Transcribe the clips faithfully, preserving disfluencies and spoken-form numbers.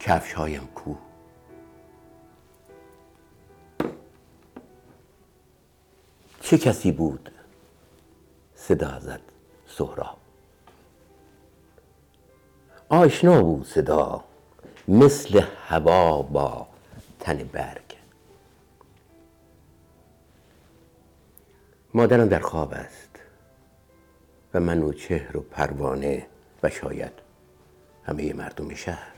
کفش هایم کو؟ چه کسی بود؟ صدا زد سهراب. آشنا بود صدا، مثل هوا با تن برگ. مادرم در خواب است و من و چهر و پروانه و شاید همه مردم شهر.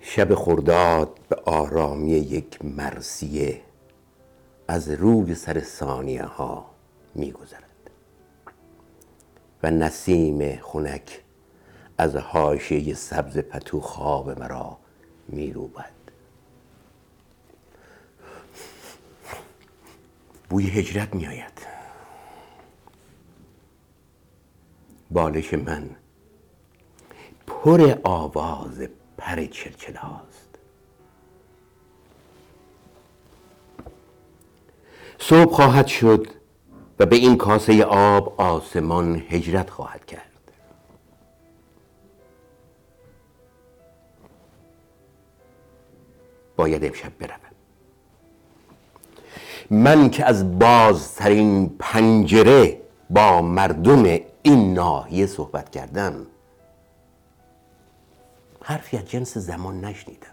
شب خرداد به آرامی یک مرثیه از روی سر ثانیه ها می گذرد و نسیم خنک از حاشیه سبز پتو خواب مرا می روبد. بوی هجرت می آید. بالش من پر آواز پر چلچل هاست. صبح خواهد شد و به این کاسه آب آسمان هجرت خواهد کرد. باید امشب بروم. من که از بازترین پنجره با مردم این ناحیه صحبت کردم، حرفی از جنس زمان نشنیدم.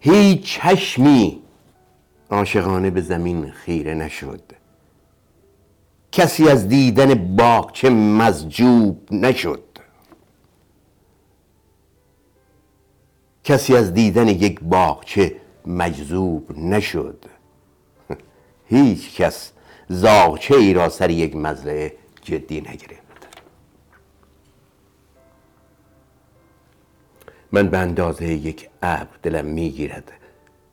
هیچ چشمی عاشقانه به زمین خیره نشد. کسی از دیدن باغچه مزجوب نشد. کسی از دیدن یک باغچه مجذوب نشد. هیچ کس زاغچه ای را سر یک مزرعه جدی نگرفت. من به اندازه یک ابر دلم میگیرد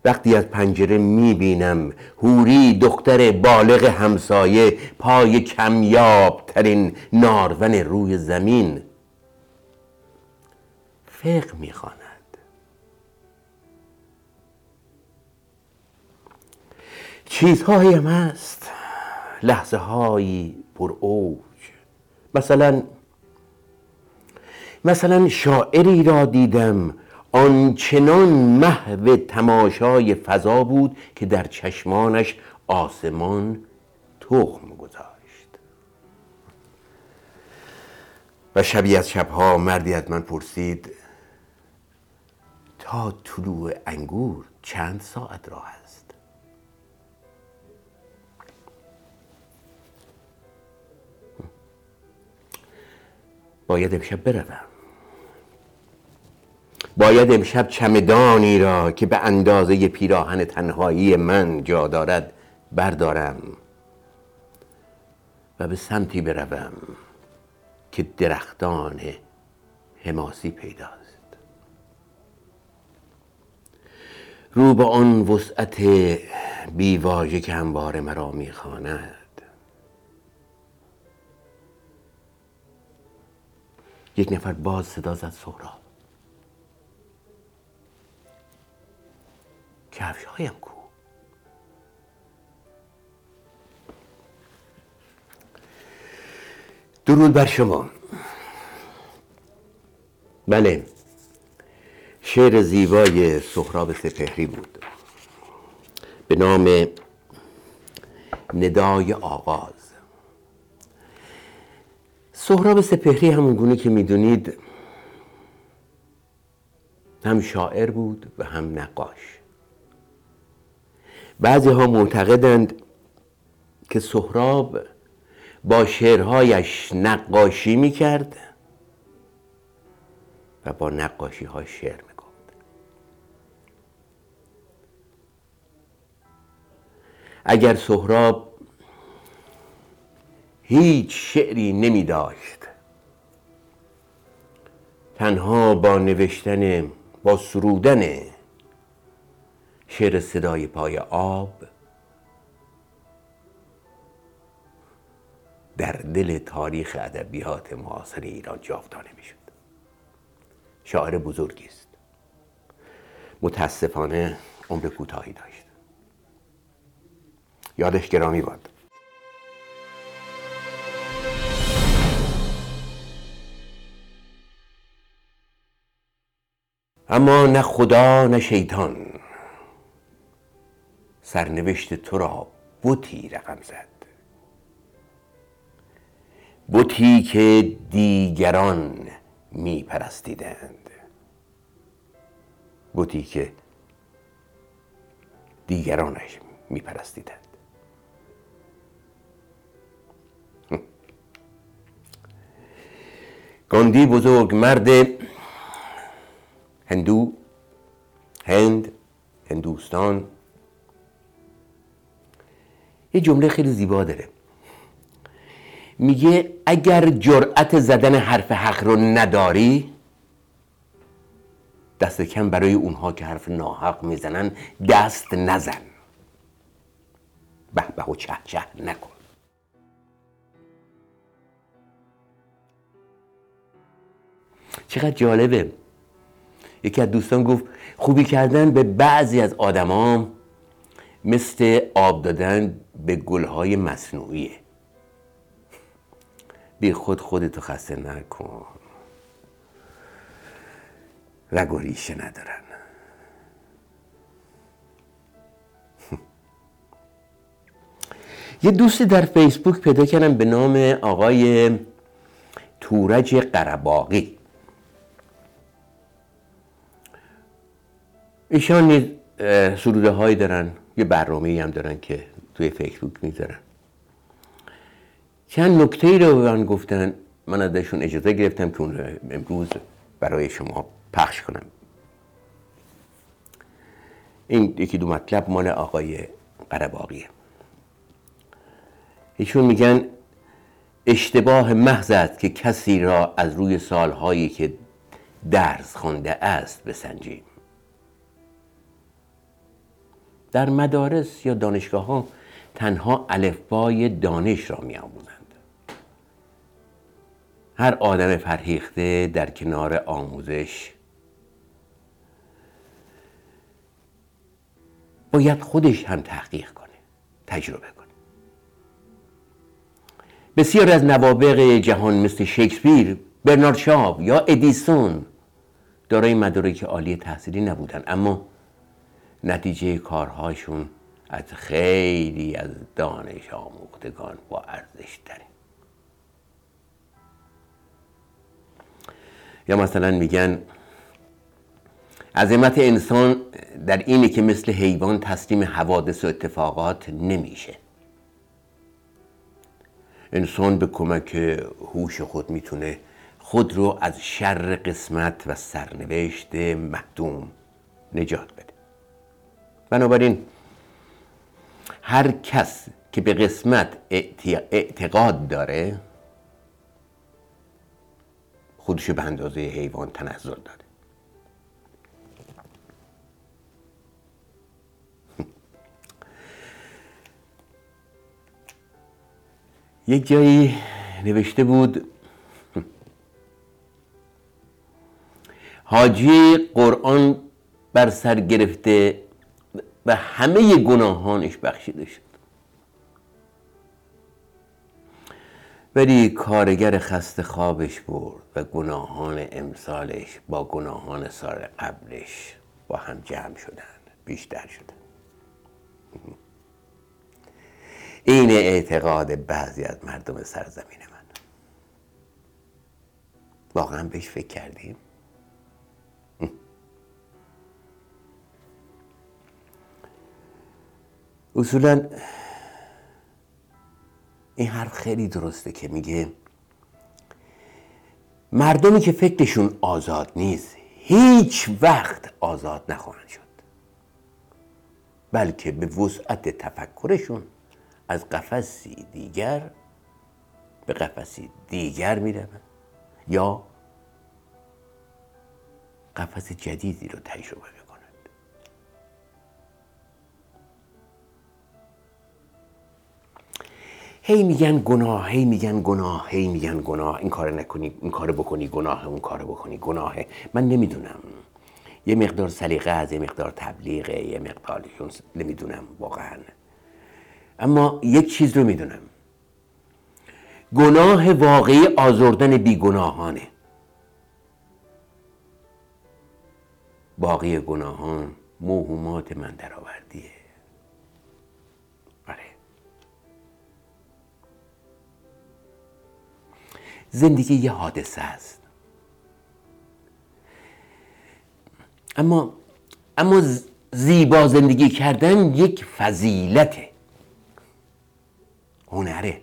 وقتی از پنجره میبینم حوری دختر بالغ همسایه پای کمیاب ترین نارون روی زمین فقه میخواند. چیزهایی هم هست، لحظه هایی پر اوج. مثلا مثلا شاعری را دیدم آنچنان محو تماشای فضا بود که در چشمانش آسمان تخم گذاشت. و شبی از شبها مردی از من پرسید تا طلوع انگور چند ساعت راه است؟ باید امشب بروم. باید امشب چمدانی را که به اندازه پیراهن تنهایی من جا دارد بردارم و به سمتی بروم که درختان حماسی پیداست. رو به آن وسعت بیواژه که هموار مرا میخواند. یک نفر باز صدا زد سهراب. کفش هایم کو؟ درود بر شما. بله، شعر زیبای سهراب سپهری بود به نام ندای آغاز. سهراب سپهری همون گونه که میدونید هم شاعر بود و هم نقاش. بعضی ها معتقدند که سهراب با شعرهایش نقاشی میکرد و با نقاشی ها شعر میگفت. اگر سهراب هیچ شعری نمیداشت، تنها با نوشتن، با سرودن شعر صدای پای آب در دل تاریخ ادبیات معاصر ایران جاودانه میشد. شاعر بزرگی است، متاسفانه عمر کوتاهی داشت. یادش گرامی باد. اما نه خدا نه شیطان سرنوشت تو را بتی رقم زد، بتی که دیگران می پرستیدند، بتی که دیگرانش می پرستیدند. غاندی بزرگ مرد هندو، هند، هندوستان، یه جمله خیلی زیبا داره، میگه اگر جرأت زدن حرف حق رو نداری، دست کم برای اونها که حرف ناحق میزنن دست نزن، به به و چه چه نکن. چقدر جالبه، یکی از دوستان گفت خوبی کردن به بعضی از آدما مثل آب دادن به گلهای مصنوعیه. بی خود خودتو خسته نکن، رگ و ریشه ندارن. یه دوستی در فیسبوک پیدا کردم به نام آقای تورج قرهباغی. ایشان سروده هایی دارن، یه برنامه‌ای هم دارن که توی فیسبوک میذارن. چند نکته‌ای رو به من گفتن، من ازشون اجازه گرفتم که اون رو امروز برای شما پخش کنم. این یکی دو مطلب مال آقای قرهباغیه. ایشون میگن اشتباه محض است که کسی را از روی سالهایی که درس خوانده است بسنجیم. در مدارس یا دانشگاه ها تنها الفبای دانش را می آموزند. هر آدم فرهیخته در کنار آموزش باید خودش هم تحقیق کنه، تجربه کنه. بسیار از نوابغ جهان مثل شکسپیر، برنارد شاو یا ادیسون دارای مدارک عالی تحصیلی نبودند، اما نتیجه کارهاشون از خیلی از دانش آموختگان با ارزش تره. یا مثلا میگن عظمت انسان در اینه که مثل حیوان تسلیم حوادث و اتفاقات نمیشه. انسان به کمک هوش خود میتونه خود رو از شر قسمت و سرنوشت مهدوم نجات بده. بنابراین هر کس که به قسمت اعتقاد داره خودشو به اندازه حیوان تنزل داده. یک جایی نوشته بود حاجی قرآن بر سر گرفته و همه گناهانش بخشیده شد، ولی کارگر خسته خوابش برد و گناهان امسالش با گناهان سال قبلش با هم جمع شدند، بیشتر شدند. این اعتقاد بعضی از مردم سرزمین من. واقعا بهش فکر کردیم؟ اصولا این حرف خیلی درسته که میگه مردمی که فکرشون آزاد نیست هیچ وقت آزاد نخواهند شد، بلکه به وسعت تفکرشون از قفسی دیگر به قفسی دیگر میروند یا قفس جدیدی رو تجربه می‌کند. هی میگن گناه، هی میگن گناه، هی میگن گناه، این کار نکنی، این کار بکنی گناه، اون کار بکنی گناهه. من نمیدونم، یه مقدار سلیقه از، یه مقدار تبلیغه، یه مقدار نمیدونم واقعا، اما یک چیز رو میدونم، گناه واقعی آزردن بیگناهانه. باقی گناهان موهومات من درآوردیه. آره، زندگی یه حادثه است، اما اما زیبا زندگی کردن یک فضیلته، هنره،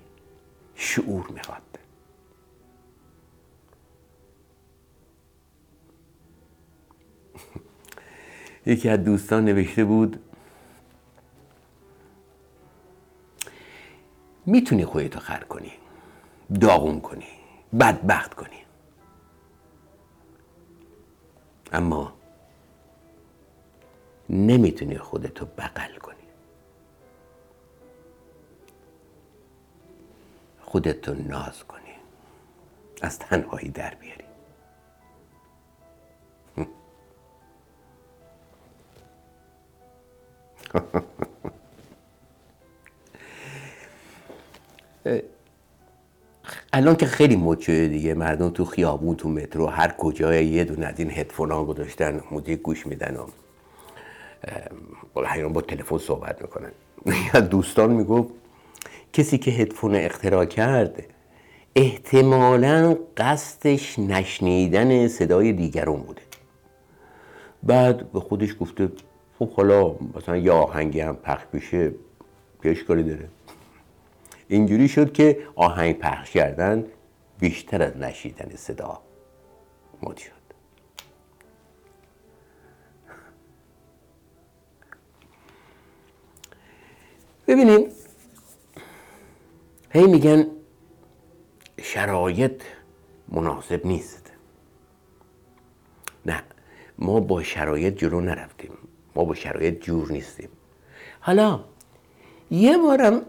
شعور میخواد. یکی از دوستان نوشته بود میتونی خودتو خر کنی، داغون کنی، بدبخت کنی، اما نمیتونی خودتو بغل کنی، خودتو ناز کنی، از تنهایی در بیاری. الان که خیلی مد شده دیگه، مردم تو خیابون، تو مترو، هر کجای یه دونه از این هدفون ها گذاشتن، موزیک گوش میدن و حیران با تلفن صحبت میکنن. دوستان میگفت کسی که هدفون اختراع کرد احتمالاً قصدش نشنیدن صدای دیگرون بوده، بعد به خودش گفته خب حالا مثلا یه آهنگی هم پخش بشه چه اشکالی داره. اینجوری شد که آهنگ پخش کردن بیشتر از نشیدن صدا مد شد. ببینید، هی میگن شرایط مناسب نیست. نه، ما با شرایط جلو نرفتیم، ما با شرایط جور نیستیم. حالا یه بارم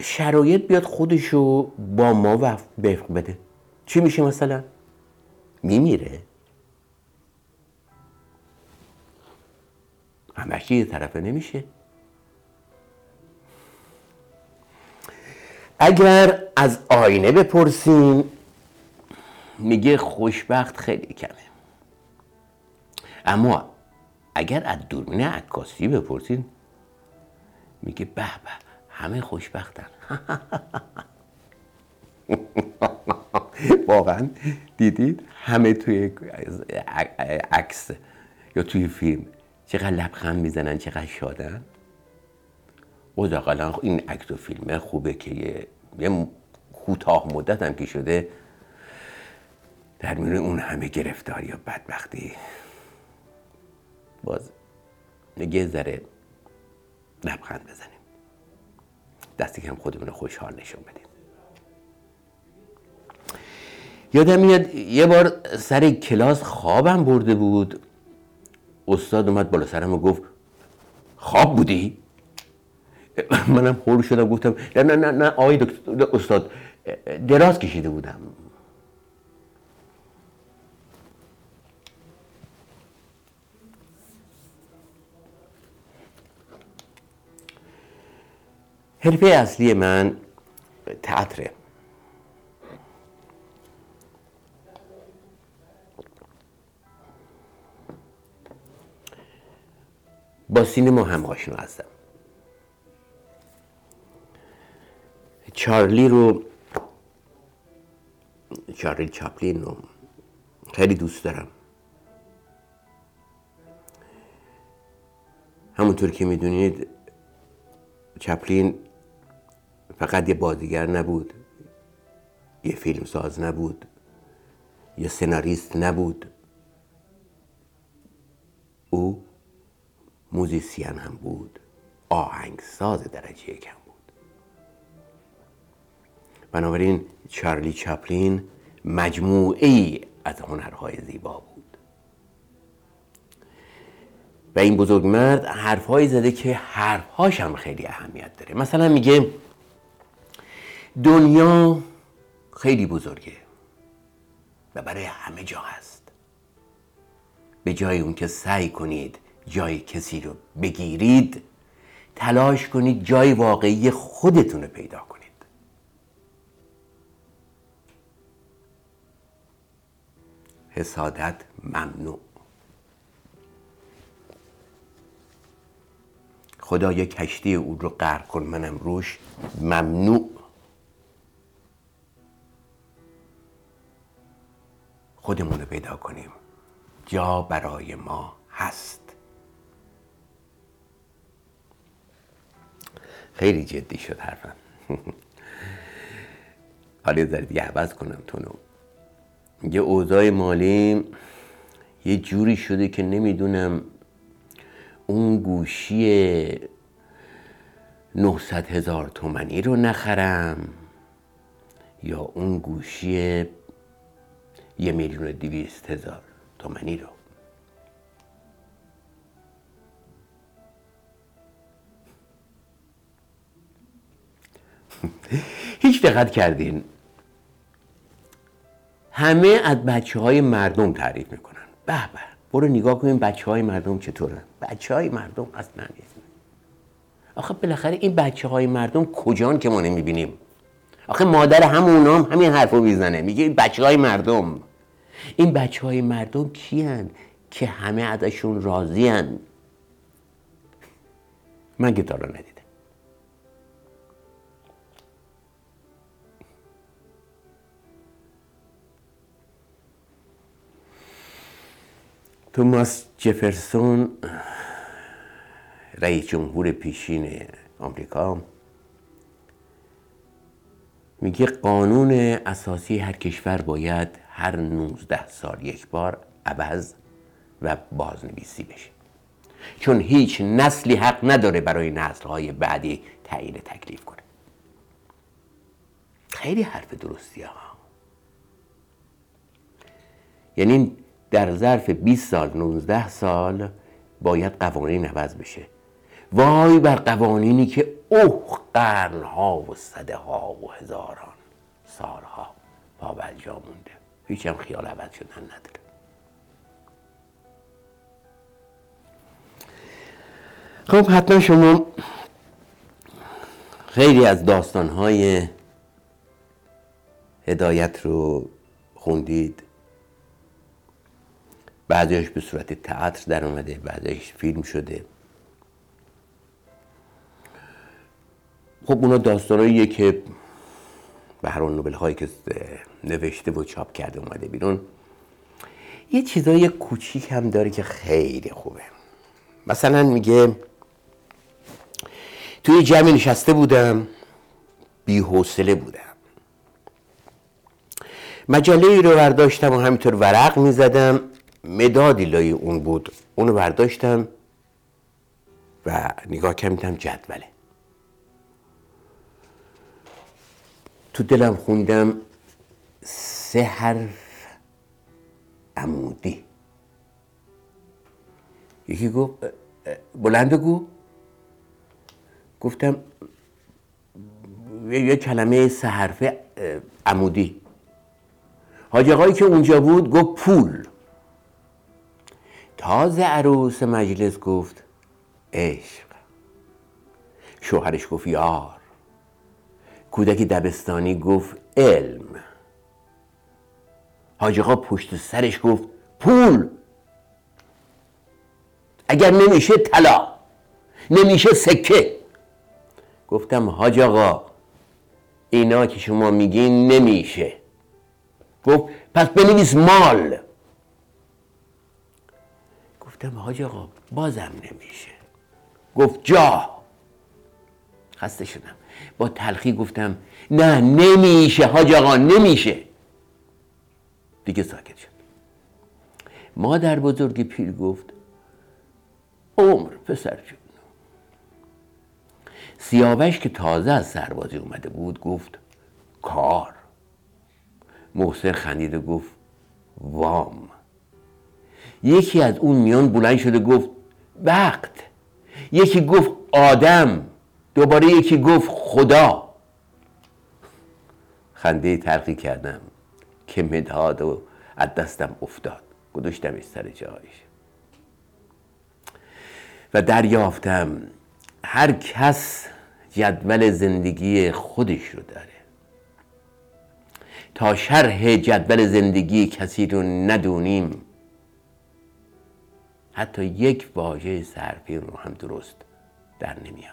شرایط بیاد خودشو با ما وفق بده، چی میشه؟ مثلا میمیره، همش یه طرفه نمیشه. اگر از آینه بپرسیم میگه خوشبخت خیلی کمه، اما اگر از دوربین عکاسی بپرسید میگه به به همه خوشبختن. واقعا دیدید همه توی عکس یا توی فیلم چقدر لبخند میزنن، چقدر شادن. و دقیقا این عکس و فیلمه خوبه که یه, یه کوتاه مدت هم که شده در میون اون همه گرفتاری و بدبختی باز یه ذره لبخند بزنیم، دستی که هم خودمون خوشحال نشون بدیم. یادم میاد یه بار سر کلاس خوابم برده بود، استاد اومد بالا سرم و گفت خواب بودی؟ منم هول شدم، گفتم نه نه نه نه آقای دکتر استاد، دراز کشیده بودم. حرفه اصلی من تئاتره. با سینما هم آشنا هستم. چارلی رو، چارلی چاپلین رو خیلی دوست دارم. همونطور که میدونید چاپلین فقط یه بازیگر نبود، یه فیلمساز نبود، یه سناریست نبود، او موزیسین هم بود، آهنگساز درجه یکم بود. بنابراین چارلی چاپلین مجموعه‌ای از هنرهای زیبا بود. و این بزرگ مرد حرفهایی زده که حرفهاش هم خیلی اهمیت داره. مثلا میگه دنیا خیلی بزرگه و برای همه جا هست. به جای اون که سعی کنید جای کسی رو بگیرید، تلاش کنید جای واقعی خودتون رو پیدا کنید. حسادت ممنوع. خدایا کشتی او رو غرق کن، منم روش. ممنوع. خودمون رو پیدا کنیم، جا برای ما هست. خیلی جدی شد حرفم. حالا یه ذره دیگه عوض کنم تونو. یه اوضاع مالی یه جوری شده که نمیدونم اون گوشی نهصد هزار تومانی رو نخرم یا اون گوشی یه میلیون و دویست هزار تومانی رو. هیچ دقت کردین؟ همه از بچه های مردم تعریف میکنن. به به، برو نگاه کنیم بچه های مردم چطورن. بچه های مردم اصلا نیست. آخه بالاخره این بچه های مردم کجان که ما نمیبینیم؟ آخه مادر همونام همین حرف رو میزنه، میگه این بچه های مردم. این بچه های مردم کیان که همه ازشون راضی هن؟ من گیتار رو ندیدم. توماس جفرسون، رئیس جمهور پیشین آمریکا، میگه قانون اساسی هر کشور باید هر نوزده سال یک بار عوض و بازنویسی بشه، چون هیچ نسلی حق نداره برای نسل‌های بعدی تعیین تکلیف کنه. خیلی حرف درستیه ها. یعنی در ظرف بیست سال، نوزده سال باید قوانین عوض بشه. وای بر قوانینی که اوه قرنها و صده ها و هزاران سالها پابرجا مونده، هیچ هم خیال عوض شدن نداره. خب حتما شما خیلی از داستانهای هدایت رو خوندید. بعضیش به صورت تئاتر در اومده، بعضیش فیلم شده. خب اونا داستاناییه که بهران نوبل هایی که نوشته و چاپ کرده اومده بیرون. یه چیزای کوچیک هم داره که خیلی خوبه. مثلا میگه توی جمعی نشسته بودم، بی‌حوصله بودم، مجله‌ای رو برداشتم و همینطور ورق میزدم. مدادی لای اون بود، اونو برداشتم و نگاه کردم جدوله. تو دلم خوندم سه حرف عمودی. یکی گفت بلند بگو. گفتم یه کلمه سه حرفه عمودی. حاج آقایی که اونجا بود گفت پول. تازه عروس مجلس گفت عشق. شوهرش گفت یار. کودک دبستانی گفت علم. حاج آقا پشت سرش گفت پول. اگر نمیشه طلا، نمیشه سکه. گفتم حاج آقا اینا که شما میگین نمیشه. گفت پس بنویس مال. گفتم حاج آقا بازم نمیشه. گفت جا. خسته شدم. با تلخی گفتم نه نمیشه حاج آقا نمیشه. دیگه ساکت شد. مادر بزرگ پیر گفت عمر پسر جون. سیاوش که تازه از سربازی اومده بود گفت کار. محسن خندید و گفت وام. یکی از اون میان بلند شده گفت وقت. یکی گفت آدم، دوباره یکی گفت خدا. خنده ترقی کردم که مداد و از دستم افتاد، گذاشتمش سر جایش و دریافتم هر کس جدول زندگی خودش رو داره. تا شرح جدول زندگی کسی رو ندونیم، حتی یک واژه ظرفی رو هم درست در نمیابیم.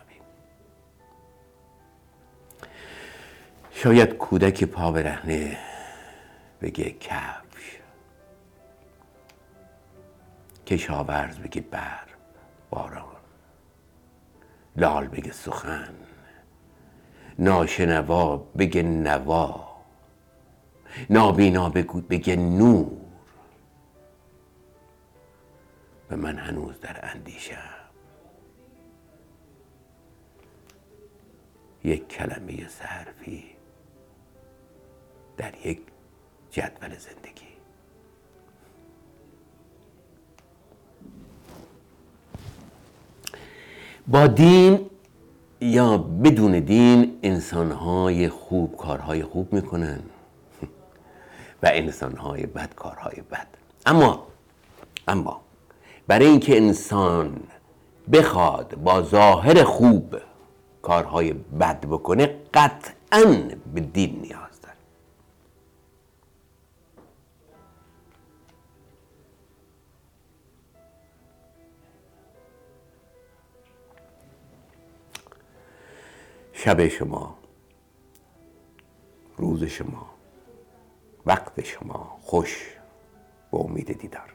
شاید کودک پا برهنه بگه کفش، کشاورز بگه بر باران، لال بگه سخن، ناشنوا بگه نوا، نابینا بگه نور. و من هنوز در اندیشم. یک کلمه ظرفی در یک جدول زندگی. با دین یا بدون دین انسان‌های خوب کارهای خوب میکنن و انسان‌های بد کارهای بد. اما اما برای اینکه انسان بخواد با ظاهر خوب کارهای بد بکنه، قطعاً به دین نیاز داره. شب شما، روز شما، وقت شما خوش. با امید دیدار.